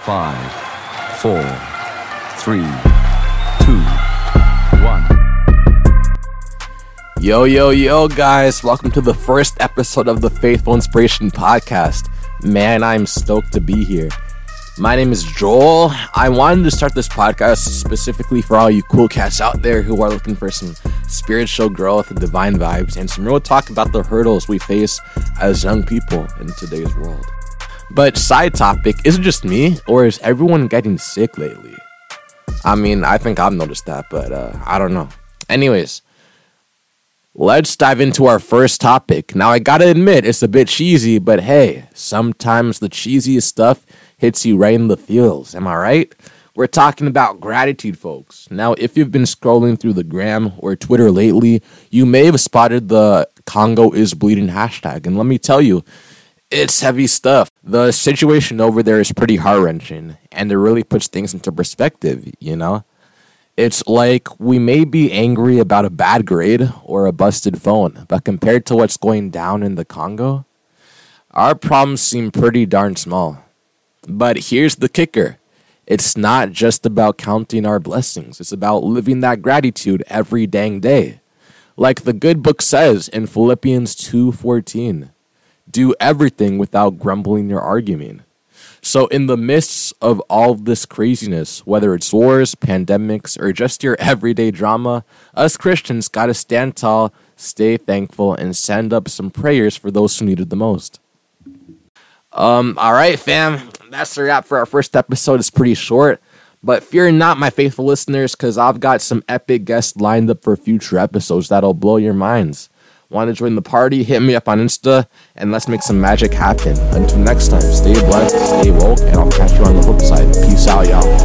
5, 4, 3, 2, 1. Yo, guys, welcome to the first episode of the Faithful Inspiration Podcast. Man, I'm stoked to be here. My name is Joel. I wanted to start this podcast specifically for all you cool cats out there who are looking for some spiritual growth and divine vibes and some real talk about the hurdles we face as young people in today's world. But side topic, is it just me or is everyone getting sick lately? I mean, I think I've noticed that, but I don't know. Anyways, let's dive into our first topic. Now, I gotta admit, it's a bit cheesy, but hey, sometimes the cheesiest stuff hits you right in the feels. Am I right? We're talking about gratitude, folks. Now, if you've been scrolling through the gram or Twitter lately, you may have spotted the CongoIsBleeding hashtag. And let me tell you, it's heavy stuff. The situation over there is pretty heart-wrenching, and it really puts things into perspective, you know? It's like we may be angry about a bad grade or a busted phone, but compared to what's going down in the Congo, our problems seem pretty darn small. But here's the kicker. It's not just about counting our blessings. It's about living that gratitude every dang day. Like the good book says in Philippians 2:14, do everything without grumbling or arguing. So in the midst of all this craziness, whether it's wars, pandemics, or just your everyday drama, us Christians gotta stand tall, stay thankful, and send up some prayers for those who need it the most. All right, fam. That's the wrap for our first episode. It's pretty short, but fear not, my faithful listeners, because I've got some epic guests lined up for future episodes that'll blow your minds. Want to join the party? Hit me up on Insta, and let's make some magic happen. Until next time, stay blessed, stay woke, and I'll catch you on the flip side. Peace out, y'all.